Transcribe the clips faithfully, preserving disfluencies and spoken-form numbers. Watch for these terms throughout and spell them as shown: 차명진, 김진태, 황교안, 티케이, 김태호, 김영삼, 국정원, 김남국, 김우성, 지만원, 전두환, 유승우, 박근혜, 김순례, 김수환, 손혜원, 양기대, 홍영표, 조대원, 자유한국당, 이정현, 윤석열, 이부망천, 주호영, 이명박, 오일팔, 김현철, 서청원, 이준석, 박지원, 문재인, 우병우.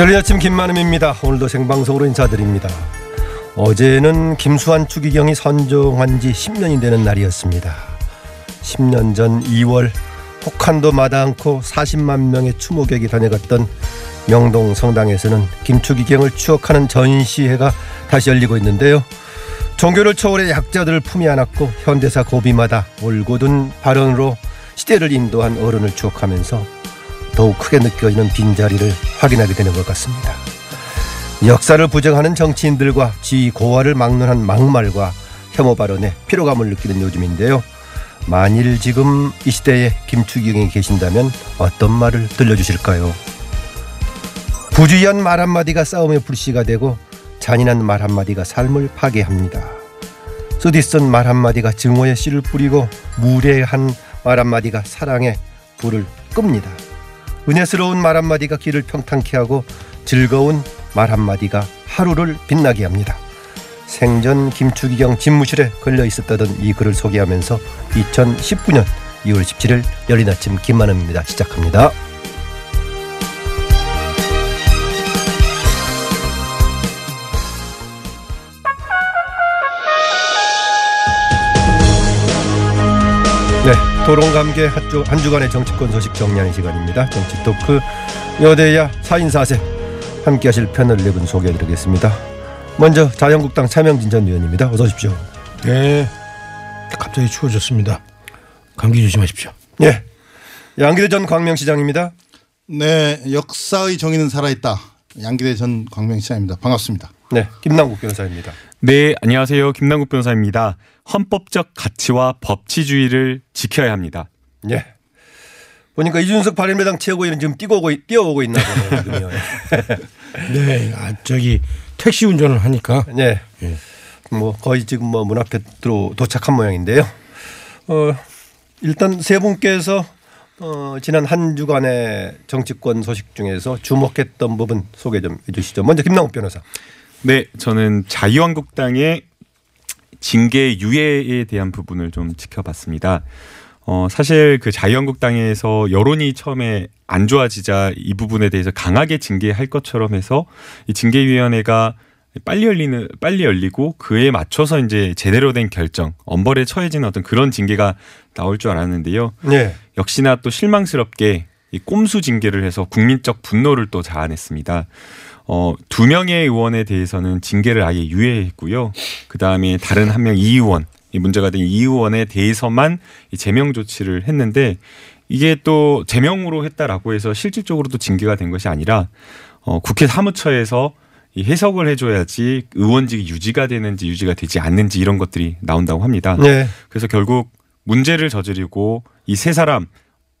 열린 아침 김만음입니다. 오늘도 생방송으로 인사드립니다. 어제는 김수환 추기경이 선정한 지 십 년이 되는 날이었습니다. 십 년 전 이월 혹한도 마다않고 사십만 명의 추모객이 다녀갔던 명동 성당에서는 김추기경을 추억하는 전시회가 다시 열리고 있는데요. 종교를 초월해 약자들을 품에 안았고 현대사 고비마다 올곧은 발언으로 시대를 인도한 어른을 추억하면서 더욱 크게 느껴지는 빈자리를 확인하게 되는 것 같습니다. 역사를 부정하는 정치인들과 지위 고하를 막론한 막말과 혐오 발언에 피로감을 느끼는 요즘인데요. 만일 지금 이 시대에 김추기경이 계신다면 어떤 말을 들려주실까요? 부주의한 말 한마디가 싸움의 불씨가 되고 잔인한 말 한마디가 삶을 파괴합니다. 쓰디쓴 말 한마디가 증오의 씨를 뿌리고 무례한 말 한마디가 사랑의 불을 끕니다. 은혜스러운 말 한마디가 길을 평탄케 하고 즐거운 말 한마디가 하루를 빛나게 합니다. 생전 김추기경 집무실에 걸려있었다던 이 글을 소개하면서 이천십구년 이월 십칠일 열린 아침 김만음입니다. 시작합니다. 네, 도롱감개 한 주간의 정치권 소식 정리하는 시간입니다. 정치토크 여대야 사인 사색 함께하실 패널 네 분 소개해드리겠습니다. 먼저 자유한국당 차명진 전 의원입니다. 어서 오십시오. 네, 갑자기 추워졌습니다. 감기 조심하십시오. 네, 양기대 전 광명시장입니다. 네, 역사의 정의는 살아있다. 양기대 전 광명시장입니다. 반갑습니다. 네, 김남국 변호사입니다. 네, 안녕하세요. 김남국 변호사입니다. 헌법적 가치와 법치주의를 지켜야 합니다. 예. 보니까 이준석 바른미래당 최고위원은 지금 뛰어오고, 뛰어오고 있나 보네요. 네, 아, 저기 택시 운전을 하니까. 네. 예. 뭐 거의 지금 뭐 문 앞에 들어 도착한 모양인데요. 어, 일단 세 분께서 어, 지난 한 주간의 정치권 소식 중에서 주목했던 부분 소개 좀 해주시죠. 먼저 김남국 변호사. 네, 저는 자유한국당의 징계 유예에 대한 부분을 좀 지켜봤습니다. 어, 사실 그 자유한국당에서 여론이 처음에 안 좋아지자 이 부분에 대해서 강하게 징계할 것처럼 해서 이 징계위원회가 빨리 열리는 빨리 열리고 그에 맞춰서 이제 제대로 된 결정, 엄벌에 처해지는 어떤 그런 징계가 나올 줄 알았는데요. 네. 역시나 또 실망스럽게 이 꼼수 징계를 해서 국민적 분노를 또 자아냈습니다. 어, 두 명의 의원에 대해서는 징계를 아예 유예했고요. 그다음에 다른 한 명 이 의원, 이 문제가 된 이 의원에 대해서만 이 제명 조치를 했는데 이게 또 제명으로 했다라고 해서 실질적으로 또 징계가 된 것이 아니라 어, 국회 사무처에서 이 해석을 해줘야지 의원직이 유지가 되는지 유지가 되지 않는지 이런 것들이 나온다고 합니다. 네. 그래서 결국 문제를 저지르고 이 세 사람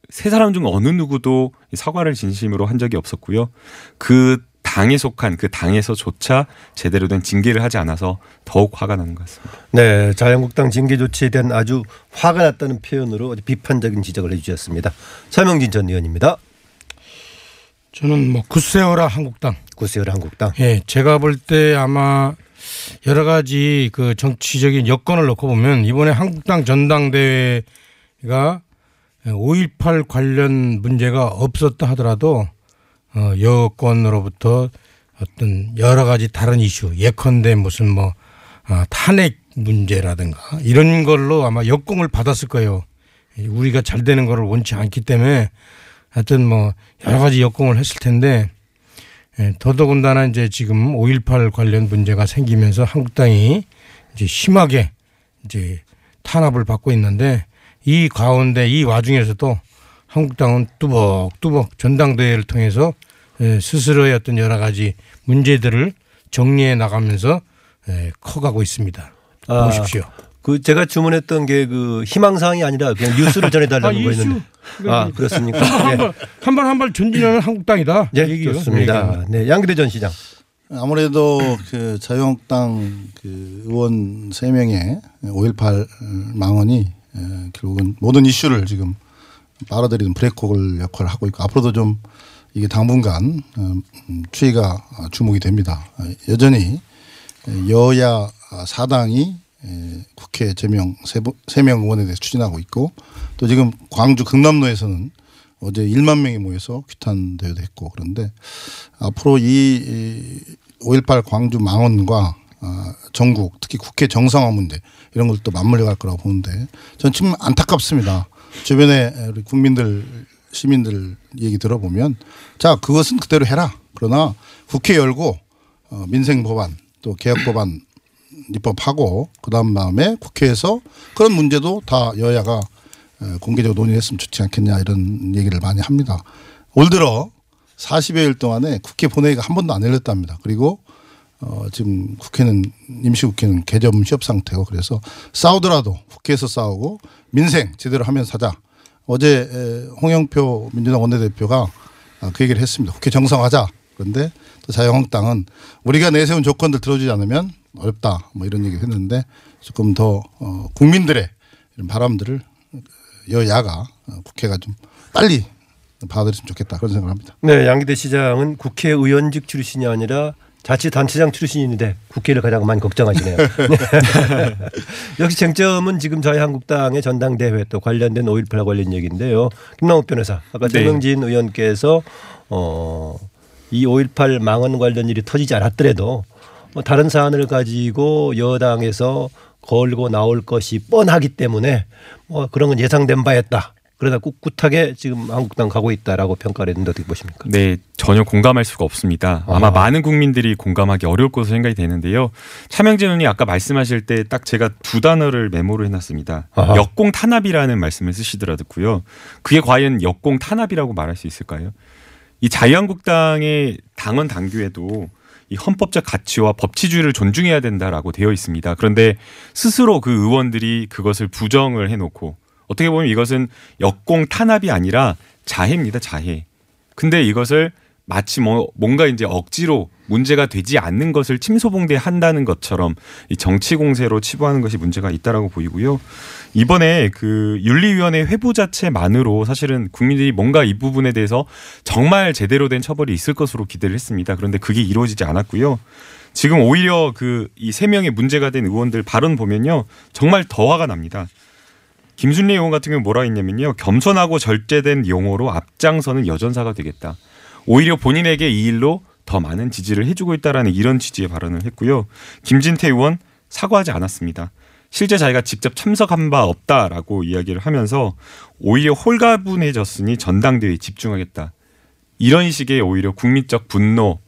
세 사람 중 어느 누구도 사과를 진심으로 한 적이 없었고요. 그 당에 속한 그 당에서조차 제대로 된 징계를 하지 않아서 더욱 화가 나는 것 같습니다. 네, 자유한국당 징계 조치에 대한 아주 화가 났다는 표현으로 아주 비판적인 지적을 해주셨습니다. 차명진 전 의원입니다. 저는 뭐 굳세어라 한국당. 굳세어라 한국당. 예, 제가 볼 때 아마 여러 가지 그 정치적인 여건을 놓고 보면 이번에 한국당 전당대회가 오일팔 관련 문제가 없었다 하더라도 어, 여권으로부터 어떤 여러 가지 다른 이슈, 예컨대 무슨 뭐 어, 탄핵 문제라든가 이런 걸로 아마 역공을 받았을 거예요. 우리가 잘 되는 걸 원치 않기 때문에 하여튼 뭐 여러 가지 역공을 했을 텐데 예, 더더군다나 이제 지금 오일팔 관련 문제가 생기면서 한국당이 이제 심하게 이제 탄압을 받고 있는데 이 가운데 이 와중에서도 한국당은 뚜벅뚜벅 전당대회를 통해서 스스로의 어떤 여러 가지 문제들을 정리해 나가면서 커가고 있습니다. 아, 보십시오. 그 제가 주문했던 게 그 희망사항이 아니라 그냥 뉴스를 전해달라는 아, 거였는데. 아, 네. 그렇습니까? 네. 한 발 한 발 전진하는 한국당이다. 네, 얘기예요. 좋습니다. 네, 양기대 전 시장. 아무래도 그 자유한국당 그 의원 세 명의 오일팔 망언이 결국은 모든 이슈를 지금 빨아들이는 브레이크홀 역할을 하고 있고 앞으로도 좀 이게 당분간 추이가 주목이 됩니다. 여전히 여야 사당이 국회 제명 세 명 의원에 대해서 추진하고 있고 또 지금 광주 극남로에서는 어제 일만 명이 모여서 규탄 대회도 했고, 그런데 앞으로 이 오일팔 광주 망언과 전국 특히 국회 정상화 문제 이런 걸 또 맞물려 갈 거라고 보는데, 전 참 안타깝습니다. 주변에 우리 국민들 시민들 얘기 들어보면, 자 그것은 그대로 해라. 그러나 국회 열고 민생 법안 또 개혁 법안 입법하고 그다음 다음에 국회에서 그런 문제도 다 여야가 공개적으로 논의했으면 좋지 않겠냐 이런 얘기를 많이 합니다. 올 들어 사십여일 동안에 국회 본회의가 한 번도 안 열렸답니다. 그리고 어 지금 국회는 임시국회는 개점 휴업 상태고, 그래서 싸우더라도 국회에서 싸우고 민생 제대로 하면서 하자. 어제 홍영표 민주당 원내대표가 그 얘기를 했습니다. 국회 정상화하자. 그런데 또 자유한국당은 우리가 내세운 조건들 들어주지 않으면 어렵다 뭐 이런 얘기를 했는데, 조금 더 국민들의 이런 바람들을 여야가 국회가 좀 빨리 받아들였으면 좋겠다 그런 생각을 합니다. 네, 양기대 시장은 국회의원직 출신이 아니라 자치단체장 출신인데 국회를 가장 많이 걱정하시네요. 역시 쟁점은 지금 자유한국당의 전당대회 또 관련된 오일팔 관련 얘기인데요. 김남국 변호사, 아까 차명진 네. 의원께서 어, 이 오일팔 망언 관련 일이 터지지 않았더라도 다른 사안을 가지고 여당에서 걸고 나올 것이 뻔하기 때문에 뭐 그런 건 예상된 바였다. 그러다 꿋꿋하게 지금 한국당 가고 있다라고 평가를 했는데 어떻게 보십니까? 네, 전혀 공감할 수가 없습니다. 아마 아. 많은 국민들이 공감하기 어려울 것으로 생각이 되는데요. 차명진 의원이 아까 말씀하실 때 딱 제가 두 단어를 메모를 해놨습니다. 아하. 역공 탄압이라는 말씀을 쓰시더라고요. 그게 과연 역공 탄압이라고 말할 수 있을까요? 이 자유한국당의 당원 당규에도 이 헌법적 가치와 법치주의를 존중해야 된다라고 되어 있습니다. 그런데 스스로 그 의원들이 그것을 부정을 해놓고, 어떻게 보면 이것은 역공 탄압이 아니라 자해입니다. 자해. 근데 이것을 마치 뭐 뭔가 이제 억지로 문제가 되지 않는 것을 침소봉대한다는 것처럼 이 정치 공세로 치부하는 것이 문제가 있다라고 보이고요. 이번에 그 윤리위원회 회부 자체만으로 사실은 국민들이 뭔가 이 부분에 대해서 정말 제대로 된 처벌이 있을 것으로 기대를 했습니다. 그런데 그게 이루어지지 않았고요. 지금 오히려 그 이 세 명의 문제가 된 의원들 발언 보면요, 정말 더 화가 납니다. 김순례 의원 같은 경우는 뭐라 했냐면요, 겸손하고 절제된 용어로 앞장서는 여전사가 되겠다. 오히려 본인에게 이 일로 더 많은 지지를 해주고 있다라는 이런 취지의 발언을 했고요. 김진태 의원 사과하지 않았습니다. 실제 자기가 직접 참석한 바 없다라고 이야기를 하면서 오히려 홀가분해졌으니 전당대회에 집중하겠다. 이런 식의 오히려 국민적 분노,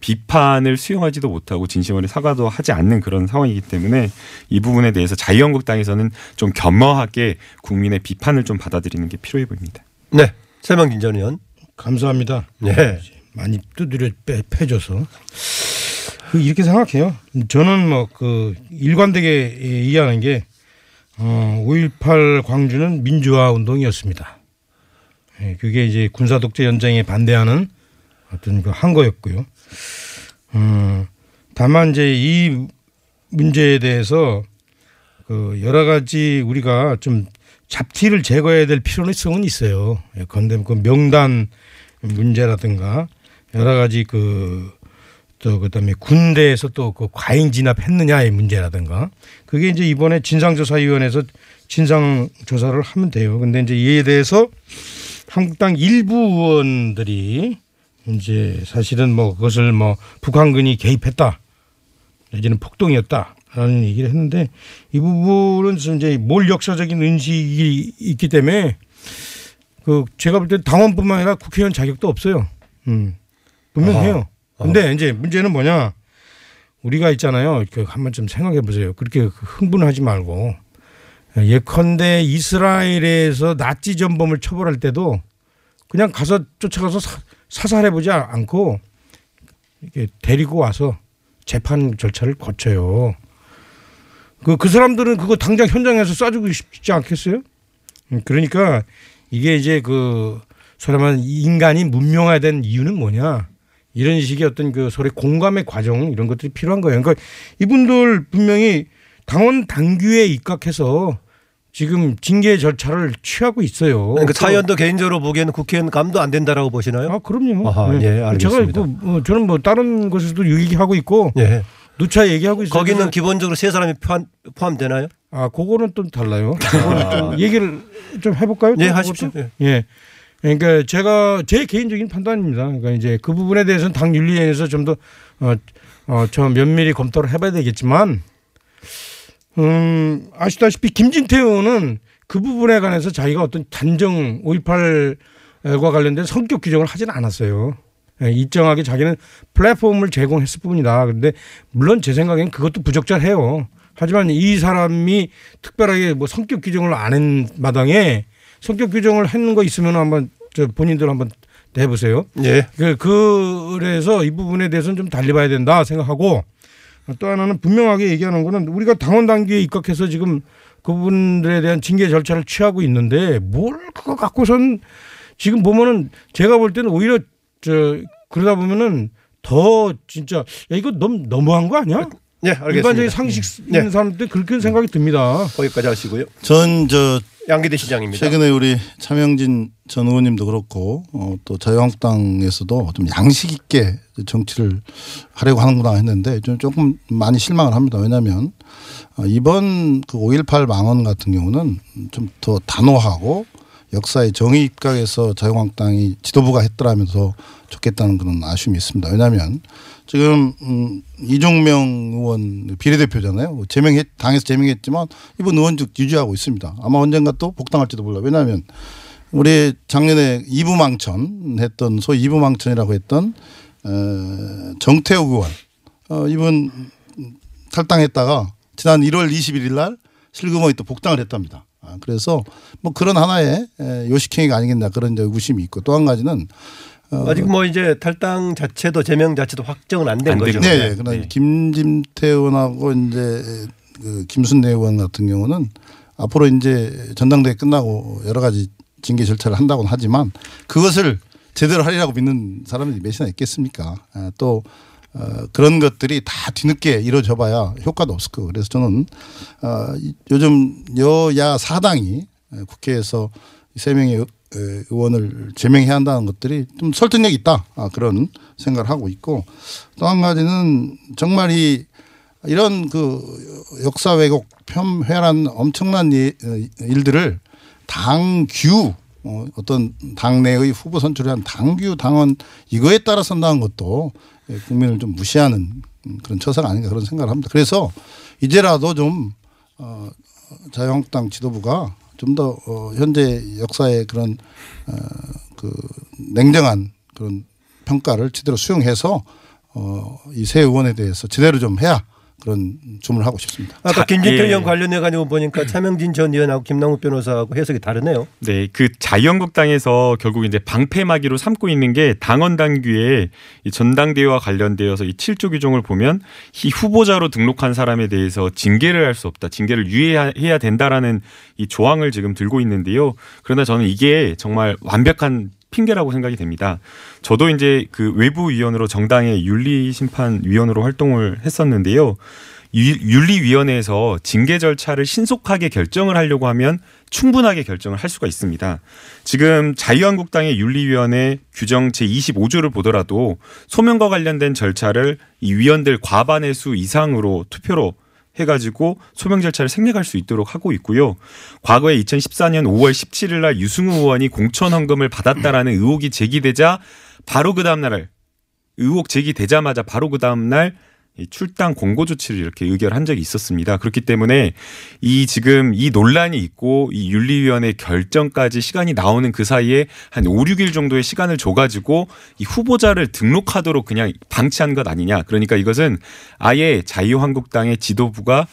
비판을 수용하지도 못하고 진심어린 사과도 하지 않는 그런 상황이기 때문에 이 부분에 대해서 자유한국당에서는 좀 겸허하게 국민의 비판을 좀 받아들이는 게 필요해 보입니다. 네, 차명진 전 의원 감사합니다. 네, 많이 두드려 패줘서 이렇게 생각해요. 저는 뭐 그 일관되게 이해하는 게 어, 오일팔 광주는 민주화 운동이었습니다. 그게 이제 군사 독재 연장에 반대하는 어떤 그 한 거였고요. 어, 다만 이제 이 문제에 대해서 그 여러 가지 우리가 좀 잡티를 제거해야 될 필요성은 있어요. 예컨대 그 명단 문제라든가 여러 가지 그 또 그다음에 군대에서 또 그 과잉 진압했느냐의 문제라든가, 그게 이제 이번에 진상조사위원회에서 진상 조사를 하면 돼요. 근데 이제 이에 대해서 한국당 일부 의원들이 이제 사실은 뭐 그것을 뭐 북한군이 개입했다 내지는 폭동이었다라는 얘기를 했는데, 이 부분은 이제 몰 역사적인 인식이 있기 때문에 그 제가 볼 때 당원뿐만 아니라 국회의원 자격도 없어요. 음. 분명해요. 근데 이제 문제는 뭐냐, 우리가 있잖아요. 그 한번 좀 생각해 보세요. 그렇게 흥분하지 말고, 예컨대 이스라엘에서 나치 전범을 처벌할 때도 그냥 가서 쫓아가서 사, 사살해보지 않고 이렇게 데리고 와서 재판 절차를 거쳐요. 그, 그 사람들은 그거 당장 현장에서 쏴주고 싶지 않겠어요? 그러니까 이게 이제 그 소리만 인간이 문명화된 이유는 뭐냐, 이런 식의 어떤 그 소리 공감의 과정 이런 것들이 필요한 거예요. 그러니까 이분들 분명히 당원 당규에 입각해서 지금 징계 절차를 취하고 있어요. 그러니까 차 의원도 개인적으로 보기에는 국회의원 감도 안 된다라고 보시나요? 아 그럼요. 아하, 네. 예, 알겠습니다. 제가 뭐, 저는 뭐 다른 곳에서도 얘기하고 있고, 예. 누차 얘기하고 있어요. 거기는 기본적으로 세 사람이 포함, 포함되나요? 아, 그거는 또 달라요. 아. 좀 얘기를 좀 해볼까요? 네, 하십시오. 예. 그러니까 제가 제 개인적인 판단입니다. 그러니까 이제 그 부분에 대해서는 당 윤리위원회에서 좀 더 어, 어, 저 면밀히 검토를 해봐야 되겠지만, 음, 아시다시피 김진태 의원은 그 부분에 관해서 자기가 어떤 단정 오일팔과 관련된 성격 규정을 하진 않았어요. 예, 일정하게 자기는 플랫폼을 제공했을 뿐이다. 그런데 물론 제 생각엔 그것도 부적절해요. 하지만 이 사람이 특별하게 뭐 성격 규정을 안 한 마당에 성격 규정을 했는 거 있으면 한번 저 본인들 한번 대보세요. 예. 그래서 이 부분에 대해서는 좀 달리 봐야 된다 생각하고, 또 하나는 분명하게 얘기하는 거는 우리가 당원 단계에 입각해서 지금 그분들에 대한 징계 절차를 취하고 있는데 뭘 그거 갖고선 지금 보면은 제가 볼 때는 오히려 저 그러다 보면은 더 진짜 야 이거 너무 너무한 거 아니야? 네, 알겠습니다. 일반적인 상식 있는 네. 사람들 그렇게 생각이 듭니다. 거기까지 하시고요. 전 저 양기대 시장입니다. 최근에 우리 차명진 전 의원님도 그렇고 어, 또 자유한국당에서도 좀 양식 있게 정치를 하려고 하는구나 했는데 좀 조금 많이 실망을 합니다. 왜냐하면 이번 그 오일팔 망언 같은 경우는 좀 더 단호하고 역사의 정의 입각에서 자유한국당이 지도부가 했더라면 더 좋겠다는 그런 아쉬움이 있습니다. 왜냐하면 지금 음, 이종명 의원 비례대표잖아요. 제명했, 당에서 제명했지만 이번 의원직 유지하고 있습니다. 아마 언젠가 또 복당할지도 몰라요. 왜냐하면 우리 작년에 이부망천 했던 소위 이부망천이라고 했던 어, 정태호 의원 어, 이분 탈당했다가 지난 일월 이십일일 날 실금원이 또 복당을 했답니다. 그래서 뭐 그런 하나의 요식행위가 아니겠나 그런 의구심이 있고, 또 한 가지는 아직 뭐 이제 탈당 자체도 제명 자체도 확정은 안 된 거죠. 네, 그러나 네. 김진태 의원하고 이제 그 김순례 의원 같은 경우는 앞으로 이제 전당대회 끝나고 여러 가지 징계 절차를 한다고는 하지만 그것을 제대로 하리라고 믿는 사람들이 몇이나 있겠습니까? 또 어, 그런 것들이 다 뒤늦게 이루어져 봐야 효과도 없을 거고, 그래서 저는 어, 요즘 여야 사당이 국회에서 세 명의 의원을 제명해야 한다는 것들이 좀 설득력이 있다 아, 그런 생각을 하고 있고, 또 한 가지는 정말 이 이런 그 역사 왜곡 폄훼란 엄청난 일들을 당규 어, 어떤 당내의 후보 선출을 한 당규 당원 이거에 따라 선다는 것도 국민을 좀 무시하는 그런 처사가 아닌가 그런 생각을 합니다. 그래서 이제라도 좀 어, 자유한국당 지도부가 좀 더 어, 현재 역사의 그런 어, 그 냉정한 그런 평가를 제대로 수용해서 어, 이 새 의원에 대해서 제대로 좀 해야 그런 주문을 하고 싶습니다. 아까 김진태 의원 예. 관련해 가지고 보니까 차명진 전 의원하고 김남국 변호사하고 해석이 다르네요. 네, 그 자유한국당에서 결국 이제 방패막이로 삼고 있는 게 당원 당규에 이 전당대회와 관련되어서 이 칠조 규정을 보면 이 후보자로 등록한 사람에 대해서 징계를 할 수 없다, 징계를 유예해야 된다라는 이 조항을 지금 들고 있는데요. 그러나 저는 이게 정말 완벽한 핑계라고 생각이 됩니다. 저도 이제 그 외부위원으로 정당의 윤리심판위원으로 활동을 했었는데요. 윤리위원회에서 징계 절차를 신속하게 결정을 하려고 하면 충분하게 결정을 할 수가 있습니다. 지금 자유한국당의 윤리위원회 규정 제이십오조를 보더라도 소명과 관련된 절차를 이 위원들 과반의 수 이상으로 투표로 해가지고 소명 절차를 생략할 수 있도록 하고 있고요. 과거에 이천십사년 오월 십칠일 날 유승우 의원이 공천 헌금을 받았다라는 의혹이 제기되자 바로 그 다음 날 의혹 제기되자마자 바로 그 다음 날 출당 공고 조치를 이렇게 의결한 적이 있었습니다. 그렇기 때문에 이 지금 이 논란이 있고 이 윤리위원회 결정까지 시간이 나오는 그 사이에 한 오륙일 정도의 시간을 줘가지고 이 후보자를 등록하도록 그냥 방치한 것 아니냐. 그러니까 이것은 아예 자유한국당의 지도부가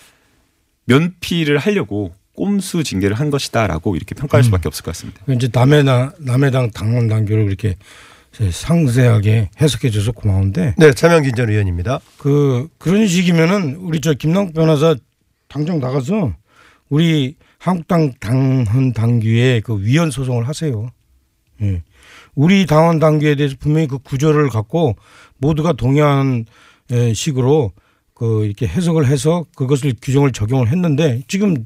면피를 하려고 꼼수 징계를 한 것이다라고 이렇게 평가할 수밖에 없을 것 같습니다. 음. 이제 남의 당 남의 당 당원 당규를 이렇게 상세하게 해석해 줘서 고마운데. 네, 차명진 전 의원입니다. 그 그런 식이면은 우리 저 김남국 변호사 당장 나가서 우리 한국당 당헌 당규의 그 위헌 소송을 하세요. 예. 우리 당헌 당규에 대해서 분명히 그 구조를 갖고 모두가 동의하는 식으로 그 이렇게 해석을 해서 그것을 규정을 적용을 했는데, 지금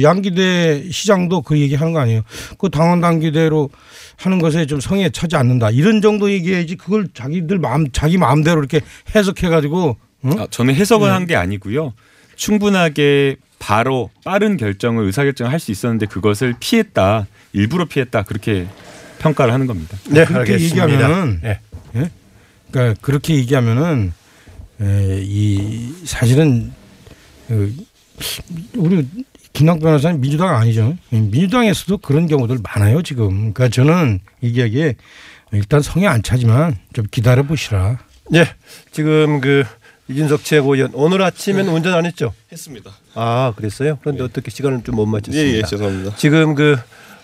양기대 시장도 그 얘기하는 거 아니에요. 그 당원 당규대로 하는 것에 좀 성에 차지 않는다. 이런 정도 얘기해야지 그걸 자기들 마음 자기 마음대로 이렇게 해석해가지고. 응? 아, 저는 해석을 네. 한 게 아니고요. 충분하게 바로 빠른 결정을 의사결정을 할 수 있었는데 그것을 피했다, 일부러 피했다 그렇게 평가를 하는 겁니다. 네, 그렇게 알겠습니다. 얘기하면은, 네. 예? 그러니까 그렇게 얘기하면은 에, 이 사실은 우리 김남국 변호사님 민주당 아니죠. 민주당에서도 그런 경우들 많아요 지금. 그러니까 저는 이 이야기에 일단 성에 안 차지만 좀 기다려 보시라. 네, 지금 그 이준석 최고위원 오늘 아침에는 운전 안 했죠? 했습니다. 아, 그랬어요? 그런데 네. 어떻게 시간을 좀 못 맞췄습니다. 예, 예, 죄송합니다. 지금 그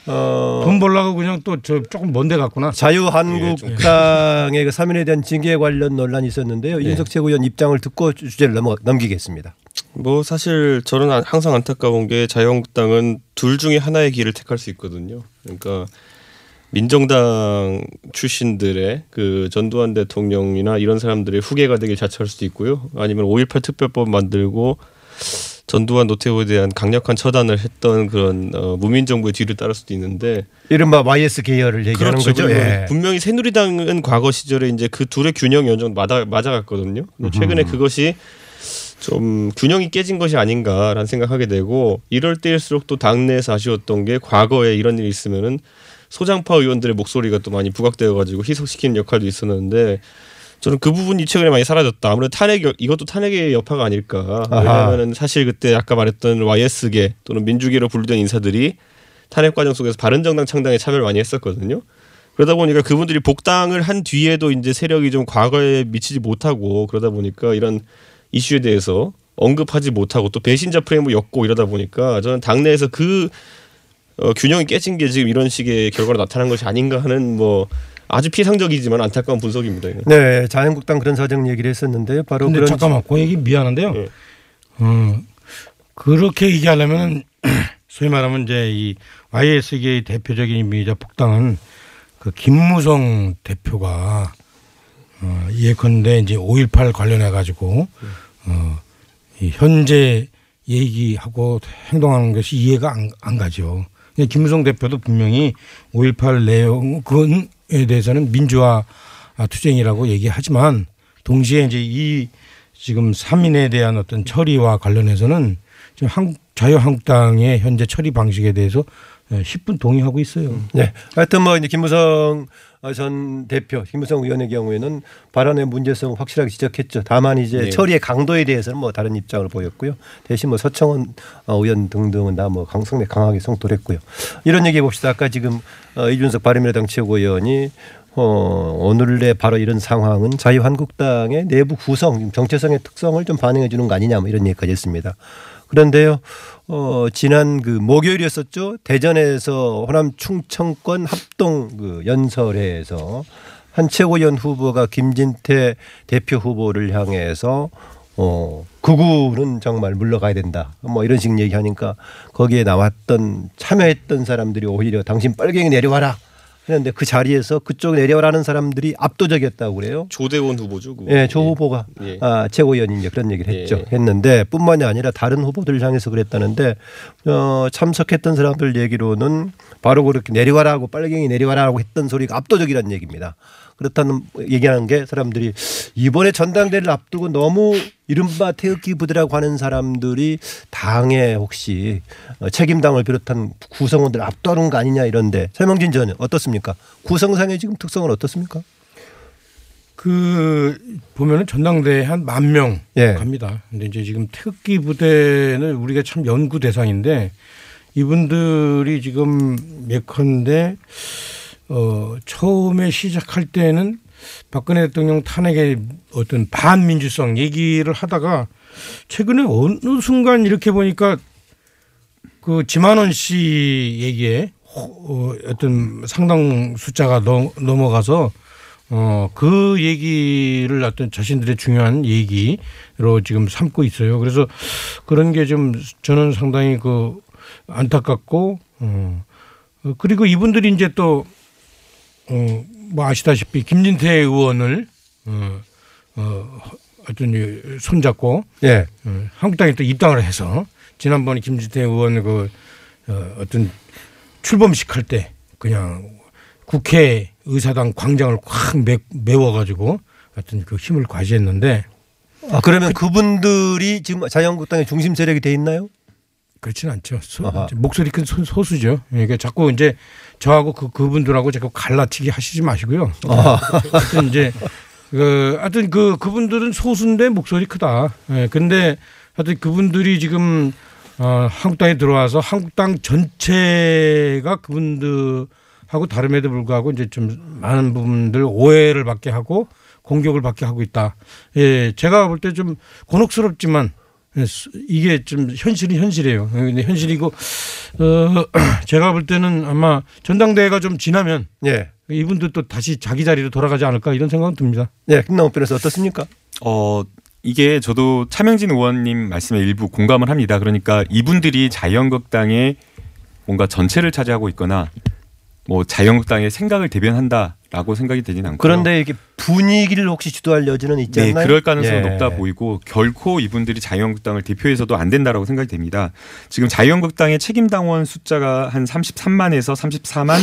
어 돈 벌라고 그냥 또 저 조금 먼데 갔구나. 자유한국당의 예, 그 사면에 대한 징계 관련 논란이 있었는데요. 예. 이준석 최고위원 입장을 듣고 주제를 넘어 넘기겠습니다. 뭐 사실 저는 항상 안타까운 게 자유한국당은 둘 중에 하나의 길을 택할 수 있거든요. 그러니까 민정당 출신들의 그 전두환 대통령이나 이런 사람들의 후계가 되길 자처할 수도 있고요. 아니면 오일팔 특별법 만들고 전두환 노태우에 대한 강력한 처단을 했던 그런 어, 무민 정부의 뒤를 따를 수도 있는데 이른바 와이에스 계열을 얘기하는 그렇죠. 거죠. 예. 분명히 새누리당은 과거 시절에 이제 그 둘의 균형이 어느 정도 맞아 맞아갔거든요. 최근에 그것이 좀 균형이 깨진 것이 아닌가라는 생각하게 되고 이럴 때일수록 또 당내에서 아쉬웠던 게 과거에 이런 일이 있으면은 소장파 의원들의 목소리가 또 많이 부각되어 가지고 희석시키는 역할도 있었는데 저는 그 부분이 최근에 많이 사라졌다. 아무래도 탄핵 이것도 탄핵의 여파가 아닐까. 왜냐하면 사실 그때 아까 말했던 와이에스계 또는 민주계로 분류된 인사들이 탄핵 과정 속에서 바른정당 창당에 참여를 많이 했었거든요. 그러다 보니까 그분들이 복당을 한 뒤에도 이제 세력이 좀 과거에 미치지 못하고 그러다 보니까 이런 이슈에 대해서 언급하지 못하고 또 배신자 프레임을 엮고 이러다 보니까 저는 당내에서 그 어, 균형이 깨진 게 지금 이런 식의 결과로 나타난 것이 아닌가 하는 뭐. 아주 피상적이지만 안타까운 분석입니다. 이건. 네, 자유한국당 그런 사정 얘기를 했었는데 바로 그런 잠깐만, 그 얘기 미안한데요. 네. 어, 그렇게 얘기하려면 소위 말하면 이제 이 와이에스계의 대표적인 인물이자 복당은 그 김무성 대표가 어, 예컨대 이제 오일팔 관련해 가지고 어, 현재 얘기하고 행동하는 것이 이해가 안, 안 가죠. 김무성 대표도 분명히 오일팔 내용 그건 에 대해서는 민주화 투쟁이라고 얘기하지만 동시에 이제 이 지금 사민에 대한 어떤 처리와 관련해서는 지금 한국 자유한국당의 현재 처리 방식에 대해서 십분 동의하고 있어요. 네. 하여튼 뭐 이제 김무성 전 대표, 김무성 의원의 경우에는 발언의 문제성을 확실하게 지적했죠. 다만 이제 네. 처리의 강도에 대해서는 뭐 다른 입장을 보였고요. 대신 뭐 서청원 의원 등등은 다 뭐 강성내 강하게 성토했고요. 이런 얘기해 봅시다. 아까 지금 이준석 바른미래당 최고위원이 어, 오늘의 바로 이런 상황은 자유한국당의 내부 구성, 정체성의 특성을 좀 반영해 주는 거 아니냐 뭐 이런 얘기까지 했습니다. 그런데요, 어, 지난 그 목요일이었었죠. 대전에서 호남 충청권 합동 그 연설회에서 한 최고위원 후보가 김진태 대표 후보를 향해서 어, 극우는 정말 물러가야 된다. 뭐 이런 식 얘기하니까 거기에 나왔던 참여했던 사람들이 오히려 당신 빨갱이 내려와라. 그런데 그 자리에서 그쪽 내려오라는 사람들이 압도적이었다고 그래요. 조대원 후보죠. 그. 예, 조 예. 후보가 예. 아, 최고위원인데 그런 얘기를 했죠. 예. 했는데 뿐만이 아니라 다른 후보들 향해서 그랬다는데 어, 참석했던 사람들 얘기로는 바로 그렇게 내려와라고 빨갱이 내려와라고 했던 소리가 압도적이라는 얘기입니다. 그렇다는 얘기하는 게 사람들이 이번에 전당대회를 앞두고 너무 이른바 태극기 부대라고 하는 사람들이 당에 혹시 책임당을 비롯한 구성원들 압도하는 거 아니냐 이런데 차명진 의원은 어떻습니까? 구성상의 지금 특성은 어떻습니까? 그 보면은 전당대회 한 만 명 예. 갑니다. 근데 이제 지금 태극기 부대는 우리가 참 연구 대상인데 이분들이 지금 예컨대 어, 처음에 시작할 때는 박근혜 대통령 탄핵의 어떤 반민주성 얘기를 하다가 최근에 어느 순간 이렇게 보니까 그 지만원 씨 얘기에 어떤 상당 숫자가 넘어가서 어, 그 얘기를 어떤 자신들의 중요한 얘기로 지금 삼고 있어요. 그래서 그런 게 좀 저는 상당히 그 안타깝고 어, 그리고 이분들이 이제 또 어, 뭐 아시다시피 김진태 의원을 어, 어, 어떤 손잡고 예. 어, 한국당에 또 입당을 해서 지난번에 김진태 의원 그 어, 어떤 출범식 할 때 그냥 국회 의사당 광장을 확 메워가지고 어떤 그 힘을 과시했는데 아 그러면 그, 그분들이 지금 자유한국당의 중심 세력이 돼 있나요? 그렇진 않죠. 소, 목소리 큰 소, 소수죠. 그러니까 자꾸 이제 저하고 그 그분들하고 자꾸 갈라치기 하시지 마시고요. 하여튼 이제 그 하여튼 그 그분들은 소수인데 목소리 크다. 예. 근데 하여튼 그분들이 지금 어, 한국당에 들어와서 한국당 전체가 그분들하고 다름에도 불구하고 이제 좀 많은 부분들 오해를 받게 하고 공격을 받게 하고 있다. 예. 제가 볼 때 좀 곤혹스럽지만 이게 좀 현실은 현실이에요. 근데 현실이고, 어, 제가 볼 때는 아마 전당대회가 좀 지나면 예. 이분들 또 다시 자기 자리로 돌아가지 않을까 이런 생각은 듭니다. 예, 김남국 변호사 어떻습니까? 어, 이게 저도 차명진 의원님 말씀에 일부 공감을 합니다. 그러니까 이분들이 자유한국당의 뭔가 전체를 차지하고 있거나 뭐 자유한국당의 생각을 대변한다라고 생각이 되진 않고요. 그런데 이렇게 분위기를 혹시 주도할 여지는 있지 않나요? 네, 그럴 가능성이 예. 높다 보이고 결코 이분들이 자유한국당을 대표해서도 안 된다라고 생각이 됩니다. 지금 자유한국당의 책임당원 숫자가 한 삼십삼만에서 삼십사만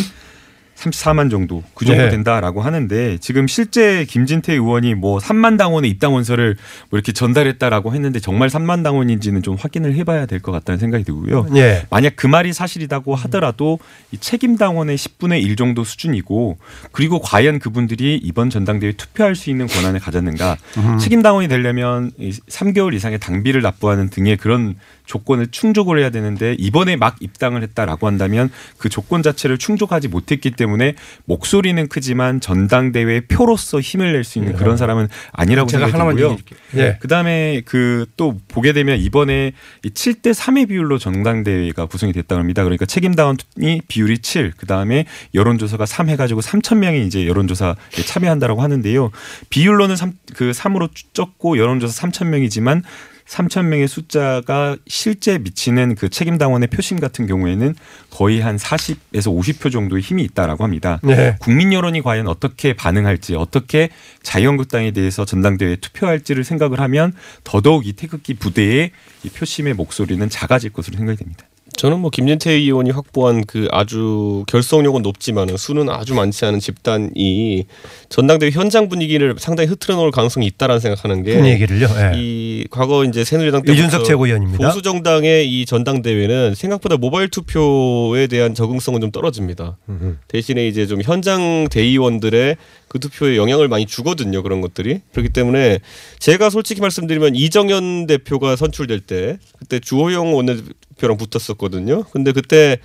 정도 그 정도 예. 된다라고 하는데 지금 실제 김진태 의원이 뭐 삼만 당원의 입당원서를 뭐 이렇게 전달했다라고 했는데 정말 삼만 당원인지는 좀 확인을 해봐야 될 것 같다는 생각이 들고요. 예. 만약 그 말이 사실이라고 하더라도 이 책임 당원의 십분의 일 정도 수준이고 그리고 과연 그분들이 이번 전당대회 투표할 수 있는 권한을 가졌는가. 음. 책임 당원이 되려면 삼 개월 이상의 당비를 납부하는 등의 그런 조건을 충족을 해야 되는데 이번에 막 입당을 했다라고 한다면 그 조건 자체를 충족하지 못했기 때문에 때문에 목소리는 크지만 전당대회 표로서 힘을 낼 수 있는 그런 사람은 아니라고 생각하고요. 네. 그다음에 그 또 보게 되면 이번에 칠 대 삼의 비율로 전당대회가 구성이 됐다고 합니다. 그러니까 책임당원이 비율이 칠, 그다음에 여론조사가 삼 해가지고 삼천 명이 이제 여론조사에 참여한다라고 하는데요. 비율로는 삼, 그 삼으로 적고 여론조사 삼천 명이지만 삼천 명의 숫자가 실제 미치는 그 책임당원의 표심 같은 경우에는 거의 한 사십에서 오십 표 정도의 힘이 있다라고 합니다. 네. 국민 여론이 과연 어떻게 반응할지 어떻게 자유한국당에 대해서 전당대회에 투표할지를 생각을 하면 더더욱 이 태극기 부대의 이 표심의 목소리는 작아질 것으로 생각이 됩니다. 저는 뭐 김진태 의원이 확보한 그 아주 결속력은 높지만 수는 아주 많지 않은 집단이 전당대회 현장 분위기를 상당히 흐트려 놓을 가능성이 있다라는 생각하는 게 분위기를요. 네. 이 과거 이제 새누리당 때부터 이준석 최고위원입니다. 보수 정당의 이 전당대회는 생각보다 모바일 투표에 대한 적응성은 좀 떨어집니다. 음. 대신에 이제 좀 현장 대의원들의 그 투표에 영향을 많이 주거든요. 그런 것들이. 그렇기 때문에 제가 솔직히 말씀드리면 이정현 대표가 선출될 때 그때 주호영 원내대표랑 붙었었거든요. 근데 그때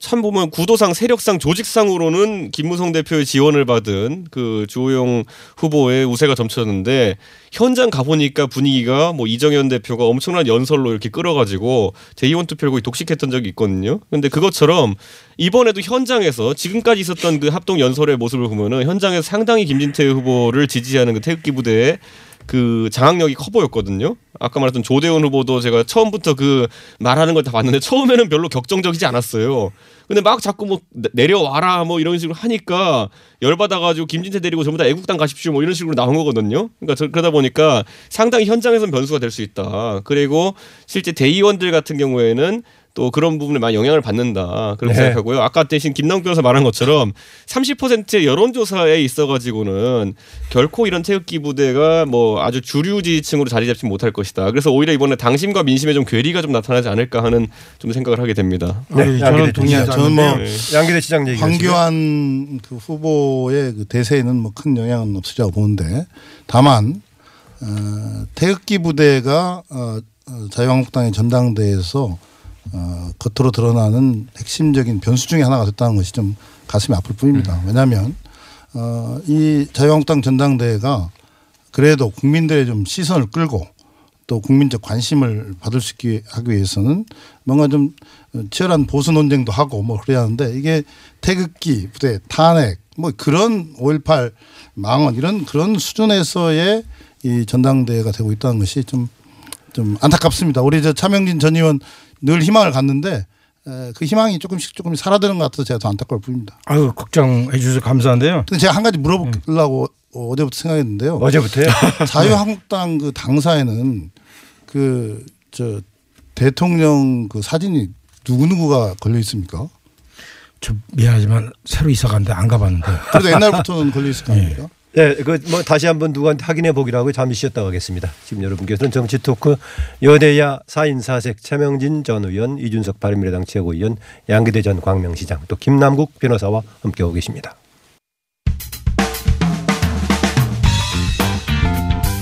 참 보면 구도상 세력상 조직상으로는 김무성 대표의 지원을 받은 그 주호영 후보의 우세가 점쳤는데 현장 가보니까 분위기가 뭐 이정현 대표가 엄청난 연설로 이렇게 끌어가지고 제이원 투표를 거의 독식했던 적이 있거든요. 근데 그것처럼 이번에도 현장에서 지금까지 있었던 그 합동 연설의 모습을 보면은 현장에서 상당히 김진태 후보를 지지하는 그 태극기 부대의 그 장악력이 커 보였거든요. 아까 말했던 조대원 후보도 제가 처음부터 그 말하는 걸 다 봤는데 처음에는 별로 격정적이지 않았어요. 근데 막 자꾸 뭐 내려와라 뭐 이런 식으로 하니까 열받아가지고 김진태 데리고 전부 다 애국당 가십시오 뭐 이런 식으로 나온 거거든요. 그러니까 저, 그러다 보니까 상당히 현장에서는 변수가 될 수 있다. 그리고 실제 대의원들 같은 경우에는 또 그런 부분에 많이 영향을 받는다. 그렇게 네. 생각하고요. 아까 대신 김남국 변호사 말한 것처럼 삼십 퍼센트의 여론조사에 있어가지고는 결코 이런 태극기 부대가 뭐 아주 주류 지지층으로 자리 잡지 못할 것이다. 그래서 오히려 이번에 당심과 민심의 좀 괴리가 좀 나타나지 않을까 하는 좀 생각을 하게 됩니다. 네, 아니, 저는 동의하지 않는데요. 양기대 시장 얘기죠. 황교안 그 후보의 그 대세에는 뭐 큰 영향은 없으리라고 보는데 다만 어, 태극기 부대가 어, 자유한국당의 전당대회에서 어, 겉으로 드러나는 핵심적인 변수 중에 하나가 됐다는 것이 좀 가슴이 아플 뿐입니다. 왜냐하면 어, 이 자유한국당 전당대회가 그래도 국민들의 좀 시선을 끌고 또 국민적 관심을 받을 수 있게 하기 위해서는 뭔가 좀 치열한 보수 논쟁도 하고 뭐 그래야 하는데 이게 태극기 부대 탄핵 뭐 그런 오일팔 망언 이런 그런 수준에서의 이 전당대회가 되고 있다는 것이 좀 좀 안타깝습니다. 우리 저 차명진 전 의원 늘 희망을 갖는데 그 희망이 조금씩 조금씩 사라지는 것 같아서 제가 더 안타까울 뿐입니다. 아유 걱정해 주셔서 감사한데요. 근데 제가 한 가지 물어보려고 네. 어제부터 생각했는데요. 어제부터요? 자유한국당 그 당사에는 그 저 대통령 그 사진이 누구 누구가 걸려 있습니까? 저 미안하지만 새로 이사 갔는데 안 가봤는데. 그래도 옛날부터는 걸려 있을 거 아닙니까? 네. 네, 그 뭐 다시 한번 누구한테 확인해 보기라고 잠시 쉬었다가 하겠습니다. 지금 여러분께서는 정치토크 여대야 사인사색 차명진 전 의원, 이준석 바른미래당 최고위원, 양기대 전 광명시장, 또 김남국 변호사와 함께하고 계십니다.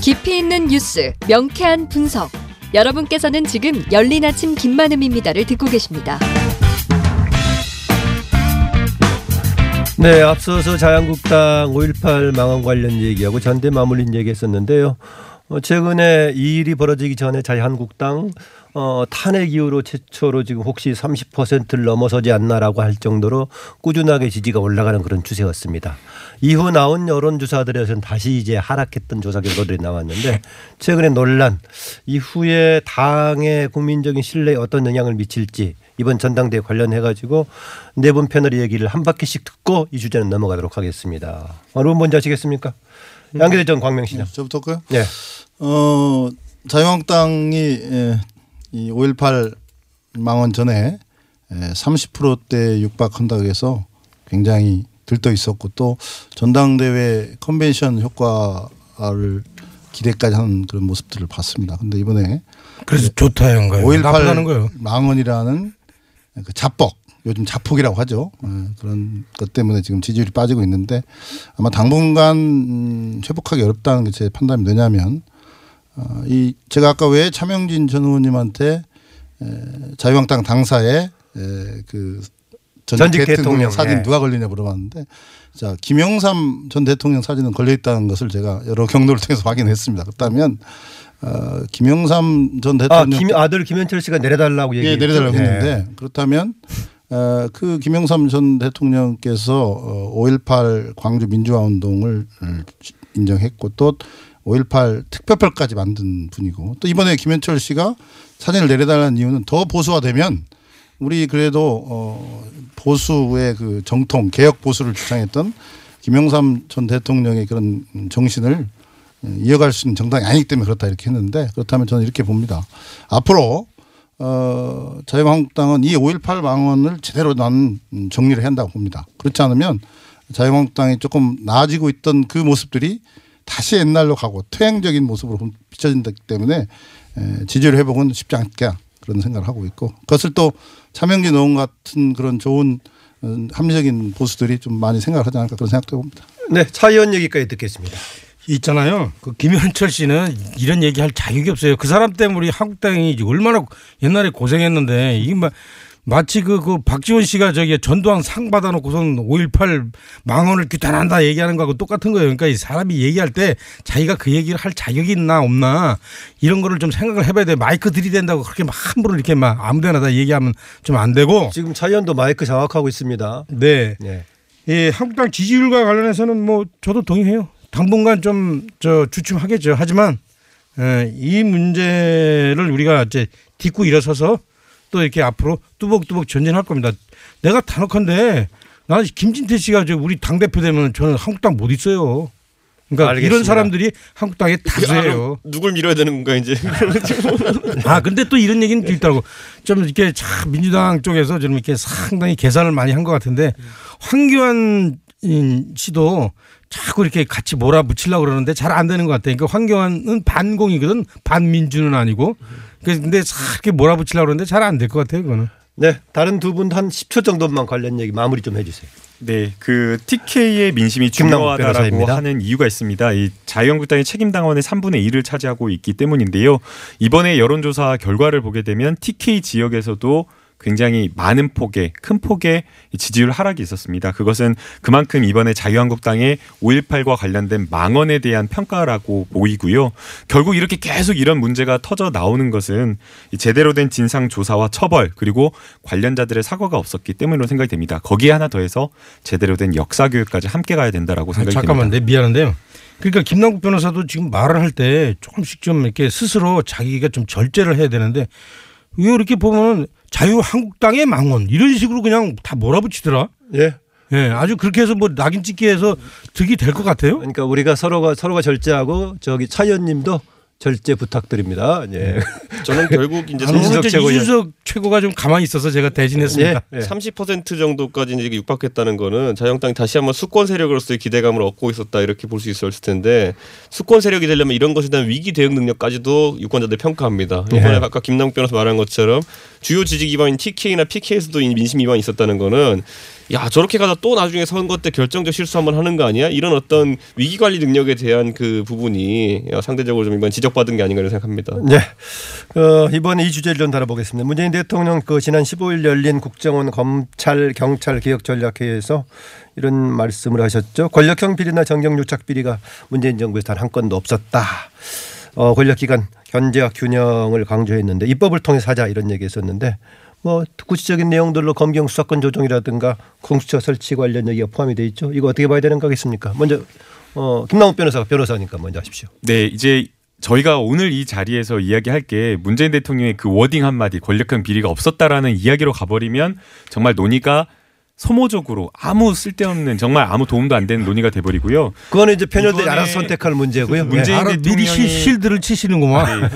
깊이 있는 뉴스, 명쾌한 분석. 여러분께서는 지금 열린 아침 김만음입니다를 듣고 계십니다. 네, 앞서서 자유한국당 오일팔 망언 관련 얘기하고 전대 마무리인 얘기했었는데요. 어, 최근에 이 일이 벌어지기 전에 자유한국당 어, 탄핵 이후로 최초로 지금 혹시 삼십 퍼센트를 넘어서지 않나라고 할 정도로 꾸준하게 지지가 올라가는 그런 추세였습니다. 이후 나온 여론조사들에서는 다시 이제 하락했던 조사 결과들이 나왔는데, 최근의 논란 이후에 당의 국민적인 신뢰에 어떤 영향을 미칠지 이번 전당대회 관련해가지고 네 분 패널의 얘기를 한 바퀴씩 듣고 이 주제는 넘어가도록 하겠습니다. 여러분 먼저 하시겠습니까? 양기대 전 광명시장. 네, 저부터 할까요? 네. 어, 자유한국당이 이 오일팔 망언 전에 삼십 퍼센트대에 육박한다고 해서 굉장히 들떠 있었고, 또 전당대회 컨벤션 효과를 기대까지 하는 그런 모습들을 봤습니다. 근데 이번에 그래서 좋다인가요? 오일팔 망언이라는 그 자뻑, 요즘 자폭이라고 하죠. 그런 것 때문에 지금 지지율이 빠지고 있는데, 아마 당분간 회복하기 어렵다는 게 제 판단이 되냐면, 이 제가 아까 왜 차명진 전 의원님한테 자유한국당 당사에 그 전 전직 대통령, 대통령 사진 누가 걸리냐 물어봤는데, 자, 김영삼 전 대통령 사진은 걸려 있다는 것을 제가 여러 경로를 통해서 확인했습니다. 그렇다면 어, 김영삼 전 대통령 아, 김, 아들 김현철 씨가 내려달라고 얘기했죠. 예, 내려달라고 했는데, 네. 그렇다면 어, 그 김영삼 전 대통령께서 오일팔 광주 민주화 운동을 인정했고, 또 오일팔 특별법까지 만든 분이고, 또 이번에 김현철 씨가 사진을 내려달라는 이유는 더 보수화되면 우리 그래도 어, 보수의 그 정통 개혁 보수를 주장했던 김영삼 전 대통령의 그런 정신을 이어갈 수 있는 정당이 아니기 때문에 그렇다 이렇게 했는데, 그렇다면 저는 이렇게 봅니다. 앞으로 어, 자유한국당은 이 오일팔 망언을 제대로 난 정리를 해야 한다고 봅니다. 그렇지 않으면 자유한국당이 조금 나아지고 있던 그 모습들이 다시 옛날로 가고 퇴행적인 모습으로 비춰진다기 때문에 지지율 회복은 쉽지 않겠다 그런 생각을 하고 있고, 그것을 또 차명진 의원 같은 그런 좋은 합리적인 보수들이 좀 많이 생각을 하지 않을까 그런 생각도 해봅니다. 네, 차 의원 얘기까지 듣겠습니다. 있잖아요. 그 김현철 씨는 이런 얘기할 자격이 없어요. 그 사람 때문에 우리 한국당이 얼마나 옛날에 고생했는데, 이게 막 마치 그, 그 박지원 씨가 저기 전두환 상 받아놓고선 오일팔 망언을 규탄한다 얘기하는 거하고 똑같은 거예요. 그러니까 이 사람이 얘기할 때 자기가 그 얘기를 할 자격이 있나 없나 이런 거를 좀 생각을 해봐야 돼요. 마이크 들이댄다고 그렇게 막 함부로 이렇게 막 아무데나 다 얘기하면 좀 안 되고. 지금 차 의원도 마이크 장악하고 있습니다. 네. 네. 예, 한국당 지지율과 관련해서는 뭐 저도 동의해요. 당분간 좀 저 주춤하겠죠. 하지만 에, 이 문제를 우리가 이제 딛고 일어서서 또 이렇게 앞으로 뚜벅뚜벅 전진할 겁니다. 내가 단언컨대 나는 김진태 씨가 저 우리 당 대표 되면 저는 한국당 못 있어요. 그러니까 알겠습니다. 이런 사람들이 한국당의 다수예요. 아, 누굴 밀어야 되는 건가 이제. 아, 근데 또 이런 얘기는 또 있더라고. 좀 이렇게 참 민주당 쪽에서 좀 이렇게 상당히 계산을 많이 한 것 같은데, 황교안 씨도 자꾸 이렇게 같이 몰아붙이려고 그러는데 잘 안 되는 것 같아요. 그러니까 황교안은 반공이거든. 반민주는 아니고. 근데 이렇게 몰아붙이려고 그러는데 잘 안 될 것 같아요. 그거는. 네. 다른 두 분 한 십 초 정도만 관련 얘기 마무리 좀 해주세요. 네. 그 티케이의 민심이 중요하다라고 하는 이유가 있습니다. 이 자유한국당이 책임당원의 삼분의 이를 차지하고 있기 때문인데요. 이번에 여론조사 결과를 보게 되면 티케이 지역에서도 굉장히 많은 폭의 큰 폭의 지지율 하락이 있었습니다. 그것은 그만큼 이번에 자유한국당의 오일팔과 관련된 망언에 대한 평가라고 보이고요. 결국 이렇게 계속 이런 문제가 터져 나오는 것은 제대로 된 진상조사와 처벌, 그리고 관련자들의 사과가 없었기 때문으로 생각이 됩니다. 거기에 하나 더해서 제대로 된 역사교육까지 함께 가야 된다라고 생각이 됩니다. 잠깐만, 네, 미안한데요. 그러니까 김남국 변호사도 지금 말을 할 때 조금씩 좀 이렇게 스스로 자기가 좀 절제를 해야 되는데, 이렇게 보면은 자유한국당의 망언 이런 식으로 그냥 다 몰아붙이더라. 예. 예, 아주 그렇게 해서 뭐 낙인 찍기에서 득이 될 것 같아요. 그러니까 우리가 서로가 서로가 절제하고, 저기 차 의원님도 절제 부탁드립니다. 예. 저는 결국 이제 이준석, 최고 이준석 최고가 좀 가만히 있어서 제가 대신했습니다. 예. 예. 삼십 퍼센트 정도까지 이제 육박했다는 거는 자유한국당이 다시 한번 수권 세력으로서의 기대감을 얻고 있었다 이렇게 볼 수 있었을 텐데, 수권 세력이 되려면 이런 것에 대한 위기 대응 능력까지도 유권자들이 평가합니다. 이번에 예. 아까 김남국 변호사 말한 것처럼 주요 지지 기반인 티케이나 피케이에서도 민심 이반이 있었다는 거는, 야 저렇게 가다 또 나중에 선거 때 결정적 실수 한번 하는 거 아니야? 이런 어떤 위기 관리 능력에 대한 그 부분이 상대적으로 좀 이번 지적받은 게 아닌가 생각합니다. 네, 어, 이번에 이 주제를 좀 다뤄보겠습니다. 문재인 대통령 그 지난 십오일 열린 국정원 검찰 경찰 개혁 전략회의에서 이런 말씀을 하셨죠. 권력형 비리나 정경 유착 비리가 문재인 정부에서 단 한 건도 없었다. 어, 권력기관 견제와 균형을 강조했는데 입법을 통해서 하자 이런 얘기했었는데. 뭐 구체적인 내용들로 검경 수사권 조정이라든가 공수처 설치 관련 얘기가 포함이 돼 있죠. 이거 어떻게 봐야 되는 거겠습니까? 먼저 어, 김남국 변호사가 변호사니까 먼저 하십시오. 네, 이제 저희가 오늘 이 자리에서 이야기할 게 문재인 대통령의 그 워딩 한마디, 권력형 비리가 없었다라는 이야기로 가버리면 정말 논의가 소모적으로 아무 쓸데없는, 정말 아무 도움도 안 되는 논의가 돼버리고요. 그거는 이제 패널들이 알아서 선택할 문제고요. 문재인 네. 대통령이... 미리 실드를 치시는구만. 네.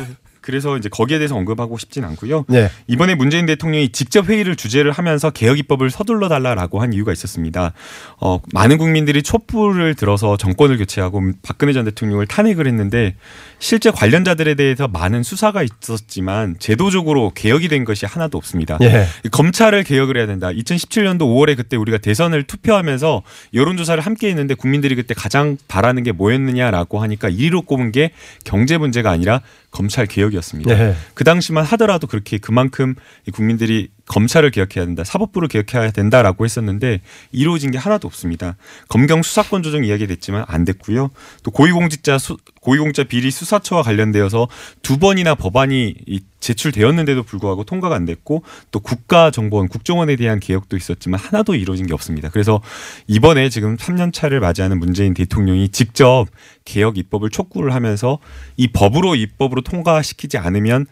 그래서 이제 거기에 대해서 언급하고 싶진 않고요. 네. 이번에 문재인 대통령이 직접 회의를 주재를 하면서 개혁 입법을 서둘러 달라라고 한 이유가 있었습니다. 어, 많은 국민들이 촛불을 들어서 정권을 교체하고 박근혜 전 대통령을 탄핵을 했는데 실제 관련자들에 대해서 많은 수사가 있었지만 제도적으로 개혁이 된 것이 하나도 없습니다. 네. 검찰을 개혁을 해야 된다. 이천십칠년도 오월에 그때 우리가 대선을 투표하면서 여론조사를 함께 했는데 국민들이 그때 가장 바라는 게 뭐였느냐라고 하니까 일 위로 꼽은 게 경제 문제가 아니라 검찰 개혁이었습니다. 네. 그 당시만 하더라도 그렇게 그만큼 국민들이 검찰을 개혁해야 된다, 사법부를 개혁해야 된다라고 했었는데 이루어진 게 하나도 없습니다. 검경 수사권 조정 이야기 됐지만 안 됐고요. 또 고위공직자 수, 고위공직자 비리 수사처와 관련되어서 두 번이나 법안이 제출되었는데도 불구하고 통과가 안 됐고, 또 국가정보원 국정원에 대한 개혁도 있었지만 하나도 이루어진 게 없습니다. 그래서 이번에 지금 삼 년 차를 맞이하는 문재인 대통령이 직접 개혁 입법을 촉구를 하면서 이 법으로 입법으로 통과시키지 않으면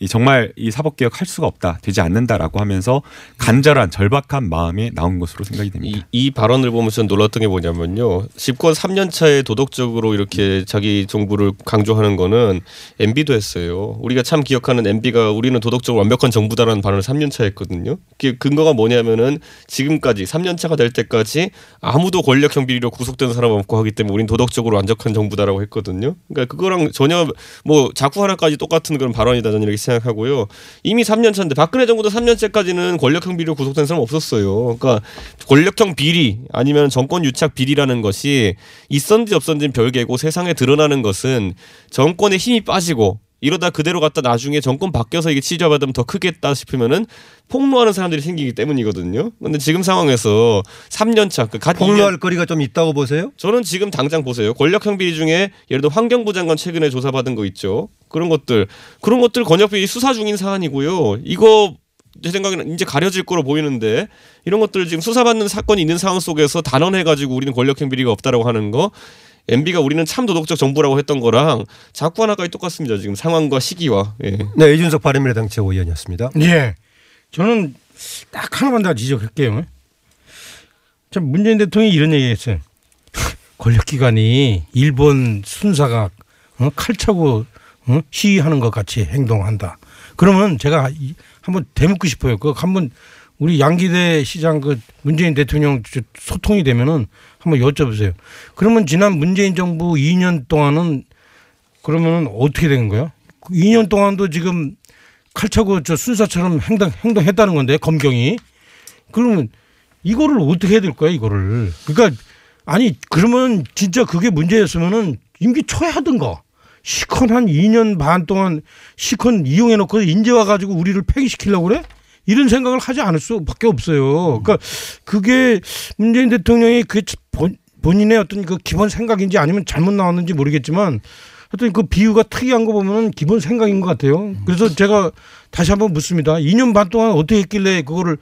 이 정말 이 사법개혁 할 수가 없다, 되지 않는다라고 하면서 간절한 절박한 마음에 나온 것으로 생각이 됩니다. 이, 이 발언을 보면서 놀랐던 게 뭐냐면요, 집권 삼 년 차에 도덕적으로 이렇게 자기 정부를 강조하는 거는 엠비도 했어요. 우리가 참 기억하는 엠비가 우리는 도덕적으로 완벽한 정부다라는 발언을 삼 년 차 했거든요. 그게 근거가 뭐냐면은 지금까지 삼 년 차가 될 때까지 아무도 권력형 비리로 구속된 사람 없고 하기 때문에 우리는 도덕적으로 완벽한 정부다라고 했거든요. 그러니까 그거랑 전혀 뭐 자꾸 하나까지 똑같은 그런 발언이다 저는 이렇게 생각하고요. 이미 삼 년 차인데 박근혜 정부도 삼 년째까지는 권력형 비리로 구속된 사람 없었어요. 그러니까 권력형 비리 아니면 정권 유착 비리라는 것이 있었는지 없었는지는 별개고, 세상에 드러나는 것은 정권의 힘이 빠지고 이러다 그대로 갔다 나중에 정권 바뀌어서 이게 치료받으면 더 크겠다 싶으면은 폭로하는 사람들이 생기기 때문이거든요. 그런데 지금 상황에서 삼 년 차 그 폭로할 거리가 좀 있다고 보세요? 저는 지금 당장 보세요. 권력형 비리 중에 예를 들어 환경부 장관 최근에 조사받은 거 있죠. 그런 것들 그런 것들 권력 비리 수사 중인 사안이고요. 이거 제 생각에는 이제 가려질 거로 보이는데, 이런 것들 지금 수사받는 사건이 있는 상황 속에서 단언해가지고 우리는 권력형 비리가 없다라고 하는 거, 엠비가 우리는 참 도덕적 정부라고 했던 거랑 자꾸 하나까지 똑같습니다. 지금 상황과 시기와. 예. 네, 이준석 바른미래당 최고위원이었습니다. 예, 저는 딱 하나만 더 지적할게요. 참 문재인 대통령이 이런 얘기했어요. 권력기관이 일본 순사가 어? 칼차고 어? 시위하는 것 같이 행동한다. 그러면 제가 한번 대묻고 싶어요. 그 한번 우리 양기대 시장 그 문재인 대통령 소통이 되면은 한번 여쭤보세요. 그러면 지난 문재인 정부 이 년 동안은 그러면은 어떻게 된 거야? 이 년 동안도 지금 칼차고 저 순사처럼 행동 행동했다는 건데 검경이. 그러면 이거를 어떻게 해야 될 거야 이거를? 그러니까 아니 그러면 진짜 그게 문제였으면은 임기 초에 하든가. 시컨 한 이 년 반 동안 시컨 이용해놓고 인제 와가지고 우리를 폐기시키려고 그래? 이런 생각을 하지 않을 수밖에 없어요. 그러니까 그게 문재인 대통령이 그 본인의 어떤 그 기본 생각인지 아니면 잘못 나왔는지 모르겠지만 하여튼 그 비유가 특이한 거 보면은 기본 생각인 것 같아요. 그래서 제가 다시 한번 묻습니다. 이 년 반 동안 어떻게 했길래 그거를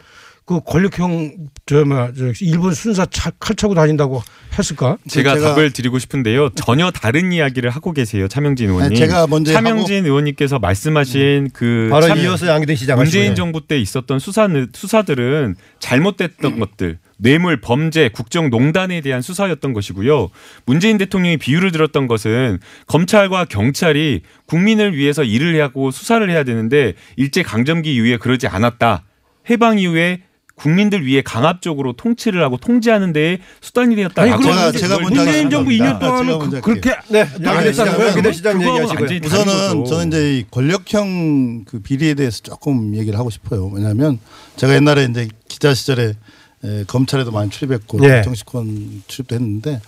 그 권력형 저 뭐 일본 순사 차, 칼 차고 다닌다고 했을까? 제가, 제가 답을 드리고 싶은데요. 전혀 다른 이야기를 하고 계세요, 차명진 의원님. 아니, 제가 먼저 차명진 의원님께서 말씀하신 그 바로 이어서 양기대 시장 문재인 정부 때 있었던 수사 수사들은 잘못됐던 것들. 뇌물, 범죄, 국정농단에 대한 수사였던 것이고요. 문재인 대통령이 비유를 들었던 것은 검찰과 경찰이 국민을 위해서 일을 하고 수사를 해야 되는데 일제강점기 이후에 그러지 않았다. 해방 이후에 국민들 위해 강압적으로 통치를 하고 통제하는 데에 수단이 되었다라고. 아니, 제가, 제가 문재인 정부 이 년 동안은 그, 그렇게 네, 양기대시장 얘기하시고요. 우선은 저는 이제 권력형 그 비리에 대해서 조금 얘기를 하고 싶어요. 왜냐하면 제가 옛날에 이제 기자 시절에 예, 검찰에도 많이 출입했고 네. 정치권 출입도 했는데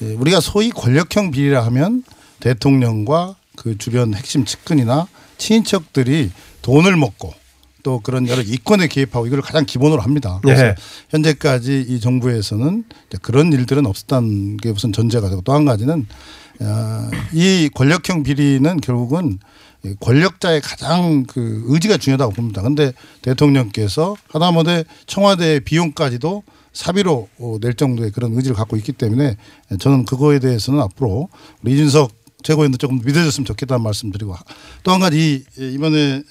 예, 우리가 소위 권력형 비리라 하면 대통령과 그 주변 핵심 측근이나 친인척들이 돈을 먹고 또 그런 여러 이권에 개입하고 이걸 가장 기본으로 합니다. 그래서 네. 현재까지 이 정부에서는 그런 일들은 없었다는 게 무슨 전제가 되고 또 한 가지는 어, 이 권력형 비리는 결국은 권력자의 가장 그 의지가 중요하다고 봅니다. 그런데 대통령께서 하다못해 청와대 비용까지도 사비로 낼 정도의 그런 의지를 갖고 있기 때문에 저는 그거에 대해서는 앞으로 우리 이준석 최고위원도 조금 믿어줬으면 좋겠다는 말씀드리고 또 한 가지 이번에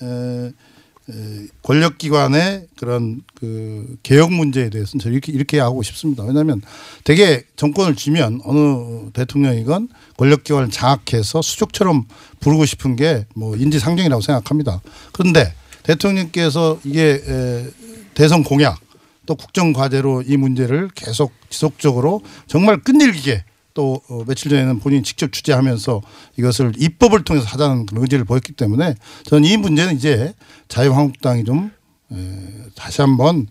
권력기관의 그런 그 개혁 문제에 대해서는 저는 이렇게 이렇게 하고 싶습니다. 왜냐하면 되게 정권을 쥐면 어느 대통령이건 권력기관을 장악해서 수족처럼 부르고 싶은 게 뭐 인지상정이라고 생각합니다. 그런데 대통령께서 이게 대선 공약 또 국정 과제로 이 문제를 계속 지속적으로 정말 끈질기게 또 며칠 전에는 본인이 직접 취재하면서 이것을 입법을 통해서 하자는 그런 의지를 보였기 때문에 저는 이 문제는 이제 자유한국당이 좀 다시 한번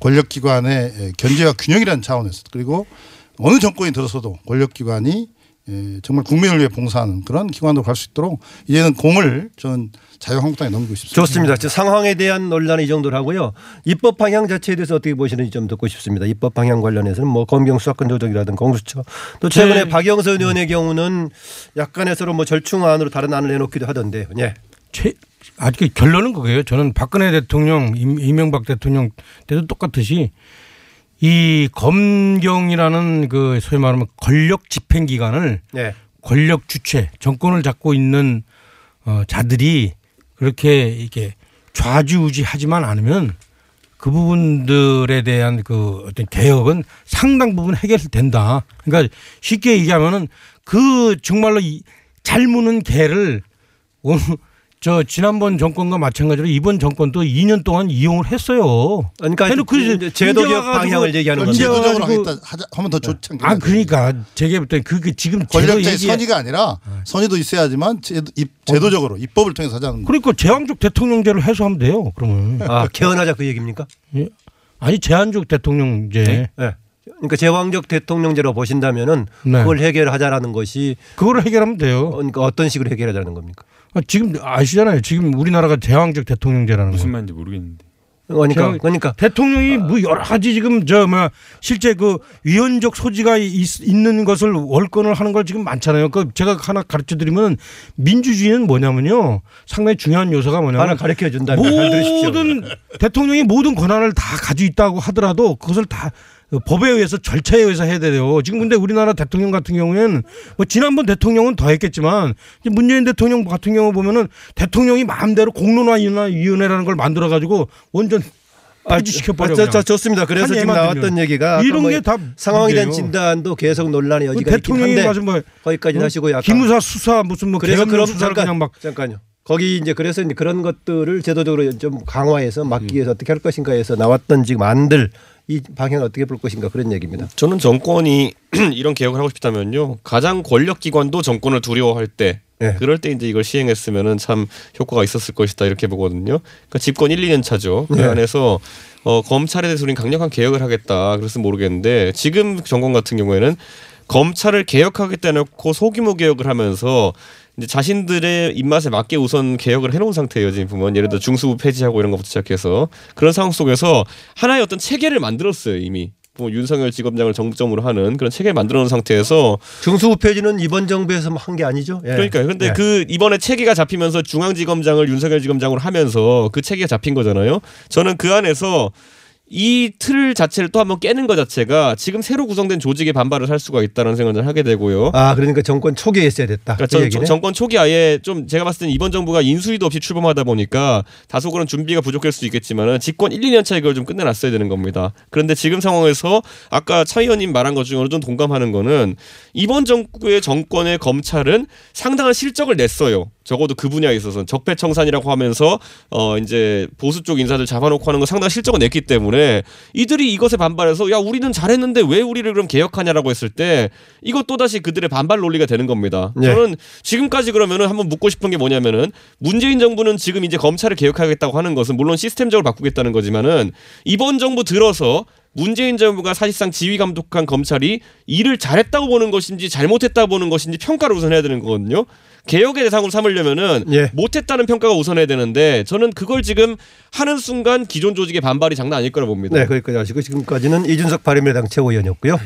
권력기관의 견제와 균형이라는 차원에서 그리고 어느 정권이 들어서도 권력기관이 정말 국민을 위해 봉사하는 그런 기관으로 갈 수 있도록 이제는 공을 저는 자유한국당에 넘기고 싶습니다. 좋습니다. 상황에 대한 논란은 이 정도로 하고요. 입법 방향 자체에 대해서 어떻게 보시는지 좀 듣고 싶습니다. 입법 방향 관련해서는 뭐 검경 수사권 조정이라든가 공수처 또 최근에 네. 박영선 의원의 경우는 약간의 서로 뭐 절충안으로 다른 안을 내놓기도 하던데요. 예. 최, 아직 결론은 그거예요. 저는 박근혜 대통령 이명박 대통령 때도 똑같듯이 이 검경이라는 그 소위 말하면 권력 집행기관을 네. 권력 주체 정권을 잡고 있는 어, 자들이 그렇게 이렇게 좌지우지하지만 않으면 그 부분들에 대한 그 어떤 개혁은 상당 부분 해결된다. 그러니까 쉽게 얘기하면은 그 정말로 이 잘 무는 개를 오, 저 지난번 정권과 마찬가지로 이번 정권도 이 년 동안 이용을 했어요. 그러니까 제도 개혁 방향을 얘기하는 거죠. 제도적으로 하겠다 하면 더 좋지 않겠냐. 아 그러니까 제게부터 그게 지금 권력자의 선의가 아니라 선의도 있어야지만 제도, 제도적으로 입법을 통해서 하자는. 그러니까 제왕적 대통령제를 해소하면 돼요. 그러면 아 개헌하자 그 얘기입니까? 예. 아니 제한적 대통령제. 네. 네. 그러니까 제왕적 대통령제로 보신다면은 네. 그걸 해결하자라는 것이 그걸 해결하면 돼요. 그러니까 어떤 식으로 해결하자는 겁니까? 아, 지금 아시잖아요. 지금 우리나라가 제왕적 대통령제라는 무슨 말인지 모르겠는데. 그러니까, 그러니까 대통령이 뭐 여러 가지 지금 저 뭐 실제 그 위헌적 소지가 있, 있는 것을 월권을 하는 걸 지금 많잖아요. 그 제가 하나 가르쳐 드리면 민주주의는 뭐냐면요. 상당히 중요한 요소가 뭐냐면 하나 가르쳐 준다. 모든 대통령이 모든 권한을 다 가지고 있다고 하더라도 그것을 다 법에 의해서 절차에 의해서 해야 돼요. 지금 근데 우리나라 대통령 같은 경우에는 뭐 지난번 대통령은 더 했겠지만 문재인 대통령 같은 경우 보면은 대통령이 마음대로 공론화위원회라는 걸 만들어 가지고 완전 폐지시켜버려요. 아, 좋습니다. 그래서 지금 나왔던 얘기가 이런 게 다 상황에 대한 진단도 계속 논란의 여지가 있긴 한데 뭐 거기까지 뭐 하시고 약간 기무사 수사 무슨 뭐 그래서 그럼 잠깐 그냥 막 잠깐요. 거기 이제 그래서 이제 그런 것들을 제도적으로 좀 강화해서 막기 위해서 음. 어떻게 할 것인가에서 나왔던 지금 안들 이 방향을 어떻게 볼 것인가 그런 얘기입니다. 저는 정권이 이런 개혁을 하고 싶다면요 가장 권력기관도 정권을 두려워할 때 네. 그럴 때 이제 이걸 시행했으면은 참 효과가 있었을 것이다 이렇게 보거든요. 그러니까 집권 일, 이 년 차죠. 그 네. 안에서 어, 검찰에 대해서 우리는 강력한 개혁을 하겠다. 그래서 모르겠는데 지금 정권 같은 경우에는 검찰을 개혁하겠다 해놓고 소규모 개혁을 하면서 이제 자신들의 입맛에 맞게 우선 개혁을 해놓은 상태예요. 지금 보면 예를 들어 중수부 폐지하고 이런 것부터 시작해서 그런 상황 속에서 하나의 어떤 체계를 만들었어요. 이미 뭐 윤석열 지검장을 정점으로 하는 그런 체계를 만들어놓은 상태에서 중수부 폐지는 이번 정부에서 한 게 아니죠. 예. 그러니까요. 그런데 예. 그 이번에 체계가 잡히면서 중앙지검장을 윤석열 지검장으로 하면서 그 체계가 잡힌 거잖아요. 저는 그 안에서 이 틀 자체를 또 한번 깨는 것 자체가 지금 새로 구성된 조직의 반발을 살 수가 있다는 생각을 하게 되고요. 아, 그러니까 정권 초기에 있어야 됐다. 그러니까 그 정, 정권 초기 아예 좀 제가 봤을 때는 이번 정부가 인수위도 없이 출범하다 보니까 다소 그런 준비가 부족할 수도 있겠지만 집권 일, 이 년 차에 그걸 좀 끝내놨어야 되는 겁니다. 그런데 지금 상황에서 아까 차 의원님 말한 것 중으로 좀 동감하는 거는 이번 정부의 정권의 검찰은 상당한 실적을 냈어요. 적어도 그 분야에 있어서는 적폐청산이라고 하면서 어 이제 보수 쪽 인사들 잡아놓고 하는 거 상당한 실적을 냈기 때문에 이들이 이것에 반발해서 야 우리는 잘했는데 왜 우리를 그럼 개혁하냐라고 했을 때 이것 또다시 그들의 반발 논리가 되는 겁니다. 네. 저는 지금까지 그러면은 한번 묻고 싶은 게 뭐냐면은 문재인 정부는 지금 이제 검찰을 개혁하겠다고 하는 것은 물론 시스템적으로 바꾸겠다는 거지만은 이번 정부 들어서 문재인 정부가 사실상 지휘 감독한 검찰이 일을 잘했다고 보는 것인지 잘못했다고 보는 것인지 평가를 우선 해야 되는 거거든요. 개혁의 대상으로 삼으려면은 예. 못했다는 평가가 우선해야 되는데 저는 그걸 지금 하는 순간 기존 조직의 반발이 장난 아닐 거라 봅니다. 네, 그러니까요. 지금까지는 이준석 바른미래당 최고위원이었고요.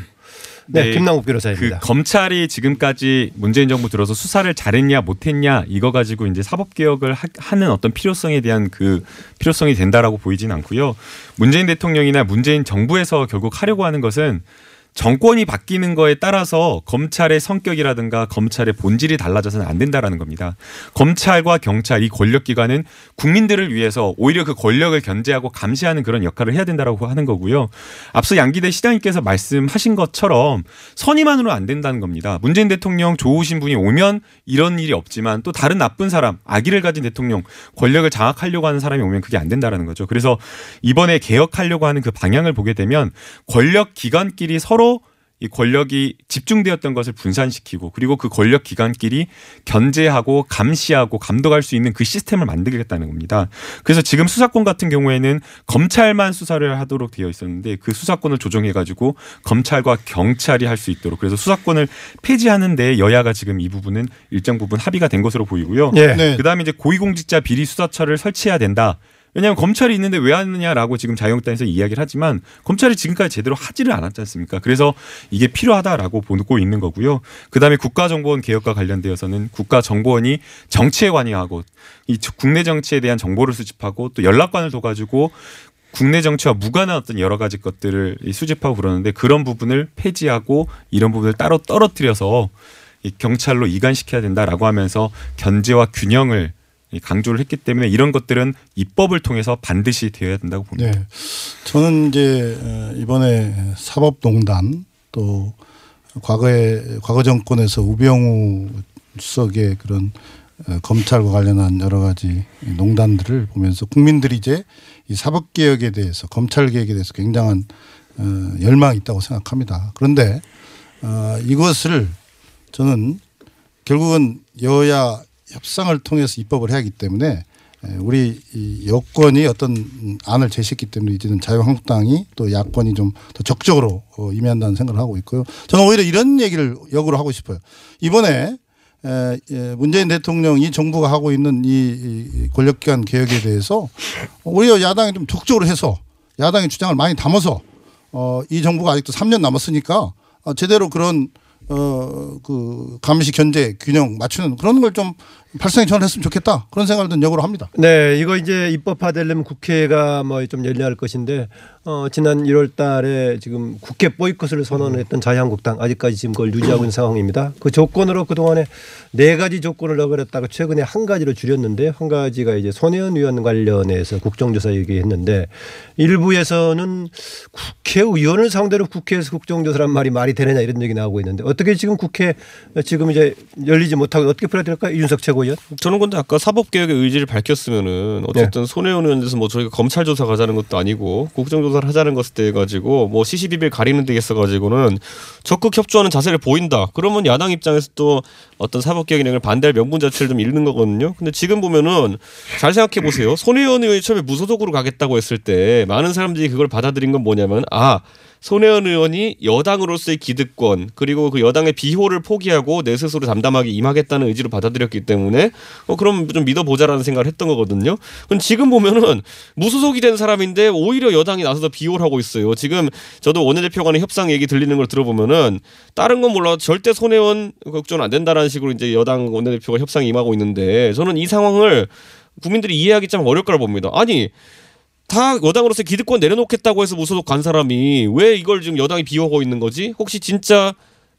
네, 네, 김남국 변호사입니다. 그 검찰이 지금까지 문재인 정부 들어서 수사를 잘했냐 못했냐 이거 가지고 이제 사법 개혁을 하, 하는 어떤 필요성에 대한 그 필요성이 된다라고 보이진 않고요. 문재인 대통령이나 문재인 정부에서 결국 하려고 하는 것은 정권이 바뀌는 거에 따라서 검찰의 성격이라든가 검찰의 본질이 달라져서는 안 된다라는 겁니다. 검찰과 경찰 이 권력기관은 국민들을 위해서 오히려 그 권력을 견제하고 감시하는 그런 역할을 해야 된다라고 하는 거고요. 앞서 양기대 시장님께서 말씀하신 것처럼 선의만으로는 안 된다는 겁니다. 문재인 대통령 좋으신 분이 오면 이런 일이 없지만 또 다른 나쁜 사람, 악의를 가진 대통령, 권력을 장악하려고 하는 사람이 오면 그게 안 된다라는 거죠. 그래서 이번에 개혁하려고 하는 그 방향을 보게 되면 권력기관끼리 서로 이 권력이 집중되었던 것을 분산시키고 그리고 그 권력 기관끼리 견제하고 감시하고 감독할 수 있는 그 시스템을 만들겠다는 겁니다. 그래서 지금 수사권 같은 경우에는 검찰만 수사를 하도록 되어 있었는데 그 수사권을 조정해가지고 검찰과 경찰이 할 수 있도록 그래서 수사권을 폐지하는 데 여야가 지금 이 부분은 일정 부분 합의가 된 것으로 보이고요. 네. 네. 그다음에 이제 고위공직자 비리 수사처를 설치해야 된다. 왜냐하면 검찰이 있는데 왜 하느냐라고 지금 자유한국당에서 이야기를 하지만 검찰이 지금까지 제대로 하지를 않았지 않습니까? 그래서 이게 필요하다라고 보고 있는 거고요. 그다음에 국가정보원 개혁과 관련되어서는 국가정보원이 정치에 관여하고 이 국내 정치에 대한 정보를 수집하고 또 연락관을 둬가지고 국내 정치와 무관한 어떤 여러 가지 것들을 수집하고 그러는데 그런 부분을 폐지하고 이런 부분을 따로 떨어뜨려서 경찰로 이관시켜야 된다라고 하면서 견제와 균형을 강조를 했기 때문에 이런 것들은 입법을 통해서 반드시 되어야 된다고 봅니다. 네. 저는 이제 이번에 사법농단 또 과거에 과거 정권에서 우병우 수석의 그런 검찰과 관련한 여러 가지 농단들을 보면서 국민들이 이제 이 사법개혁에 대해서 검찰개혁에 대해서 굉장한 열망이 있다고 생각합니다. 그런데 이것을 저는 결국은 여야 협상을 통해서 입법을 해야 하기 때문에 우리 여권이 어떤 안을 제시했기 때문에 이제는 자유한국당이 또 야권이 좀 더 적극적으로 임해한다는 생각을 하고 있고요. 저는 오히려 이런 얘기를 역으로 하고 싶어요. 이번에 문재인 대통령이 정부가 하고 있는 이 권력기관 개혁에 대해서 오히려 야당이 좀 적극적으로 해서 야당의 주장을 많이 담아서 이 정부가 아직도 삼 년 남았으니까 제대로 그런 어, 그 감시 견제 균형 맞추는 그런 걸 좀 발상이 전했으면 좋겠다 그런 생각을 든 역으로 합니다. 네, 이거 이제 입법화되려면 국회가 뭐 좀 열려야 할 것인데 어, 지난 일월 달에 지금 국회 보이콧을 선언했던 자유한국당 아직까지 지금 그걸 유지하고 있는 상황입니다. 그 조건으로 그 동안에 네 가지 조건을 넣어버렸다가 최근에 한 가지로 줄였는데 한 가지가 이제 손혜원 의원 관련해서 국정조사 얘기했는데 일부에서는 국회의원을 상대로 국회에서 국정조사란 말이 말이 되느냐 이런 얘기 나오고 있는데. 어떻게 지금 국회 지금 이제 열리지 못하고 어떻게 풀어야 될까? 이준석 최고위원. 저는 근데 아까 사법개혁의 의지를 밝혔으면은 어쨌든 네. 손혜원 의원에서 뭐 저희가 검찰 조사 가자는 것도 아니고 국정조사를 하자는 것에 대해 가지고 뭐 시시비비를 가리는 데 있어 가지고는 적극 협조하는 자세를 보인다. 그러면 야당 입장에서 또 어떤 사법개혁 인행을 반대할 명분 자체를 좀 잃는 거거든요. 근데 지금 보면은 잘 생각해 보세요. 손혜원 의원이 처음에 무소속으로 가겠다고 했을 때 많은 사람들이 그걸 받아들인 건 뭐냐면 아. 손혜원 의원이 여당으로서의 기득권 그리고 그 여당의 비호를 포기하고 내 스스로 담담하게 임하겠다는 의지로 받아들였기 때문에 어 그럼 좀 믿어보자라는 생각을 했던 거거든요. 그럼 지금 보면은 무소속이 된 사람인데 오히려 여당이 나서서 비호를 하고 있어요. 지금 저도 원내대표 간의 협상 얘기 들리는 걸 들어보면은 다른 건 몰라도 절대 손혜원 걱정 안 된다라는 식으로 이제 여당 원내대표가 협상에 임하고 있는데 저는 이 상황을 국민들이 이해하기 참 어려울 거라 봅니다. 아니 다 여당으로서 기득권 내려놓겠다고 해서 무소속 간 사람이 왜 이걸 지금 여당이 비호하고 있는 거지? 혹시 진짜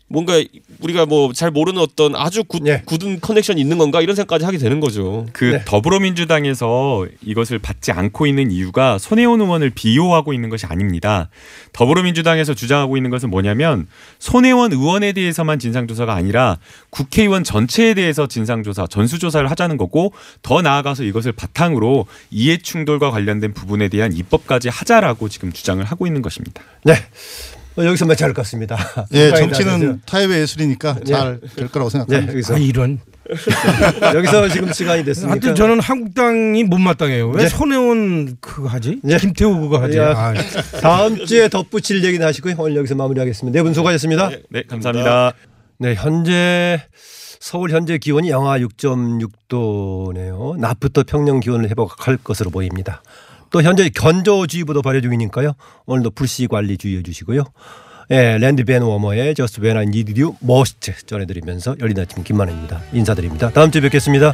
뭔가 우리가 뭐 잘 모르는 어떤 아주 굳, 예. 굳은 커넥션이 있는 건가 이런 생각까지 하게 되는 거죠. 그 네. 더불어민주당에서 이것을 받지 않고 있는 이유가 손혜원 의원을 비호하고 있는 것이 아닙니다. 더불어민주당에서 주장하고 있는 것은 뭐냐면 손혜원 의원에 대해서만 진상조사가 아니라 국회의원 전체에 대해서 진상조사, 전수조사를 하자는 거고 더 나아가서 이것을 바탕으로 이해충돌과 관련된 부분에 대한 입법까지 하자라고 지금 주장을 하고 있는 것입니다. 네. 여기서 마찰을 같습니다. 예, 정치는 타협의 예술이니까 잘 될 거라고 생각합니다. 예, 여기서. 아니, 이런. 여기서 지금 시간이 됐습니다. 하여튼 저는 한국당이 못마땅해요. 왜 예. 손혜원 그거 하지? 예. 김태호 그거 하지? 아, 다음 주에 덧붙일 얘기는 하시고요. 오늘 여기서 마무리하겠습니다. 네 분 수고하셨습니다. 네, 네 감사합니다. 네, 현재 서울 현재 기온이 영하 육 점 육 도네요. 낮부터 평년 기온을 회복할 것으로 보입니다. 또 현재 견조주의보도 발효 중이니까요. 오늘도 불씨 관리 주의해 주시고요. 예, 랜드 벤 워머의 Just When I Need You Most 전해드리면서 열린 아침 김만원입니다. 인사드립니다. 다음 주에 뵙겠습니다.